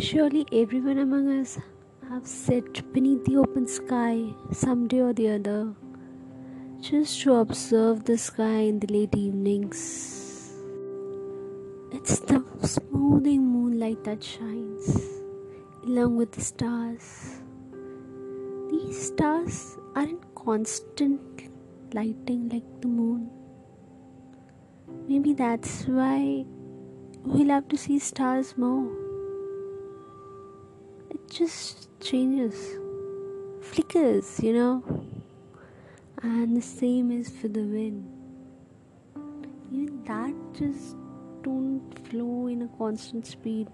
Surely everyone among us have sat beneath the open sky someday or the other, just to observe the sky in the late evenings. It's the smoothing moonlight that shines, along with the stars. These stars are in constant lighting like the moon. Maybe that's why we'll have to see stars more. It just changes, flickers, and the same is for the wind. Even that just don't flow in a constant speed,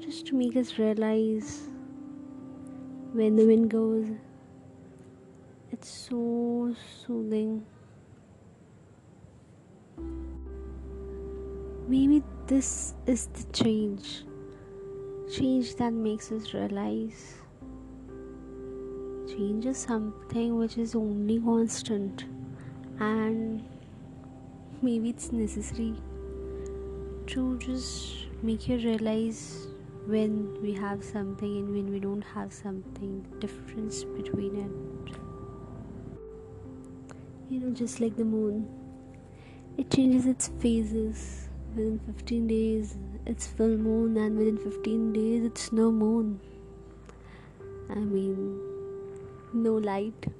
just to make us realize when the wind goes. It's so soothing. Maybe this is the change that makes us realize. Change is something which is only constant, and maybe it's necessary to just make you realize when we have something and when we don't have something, the difference between it. Just like the moon, it changes its phases. Within 15 days, it's full moon, and within 15 days, it's no moon. No light.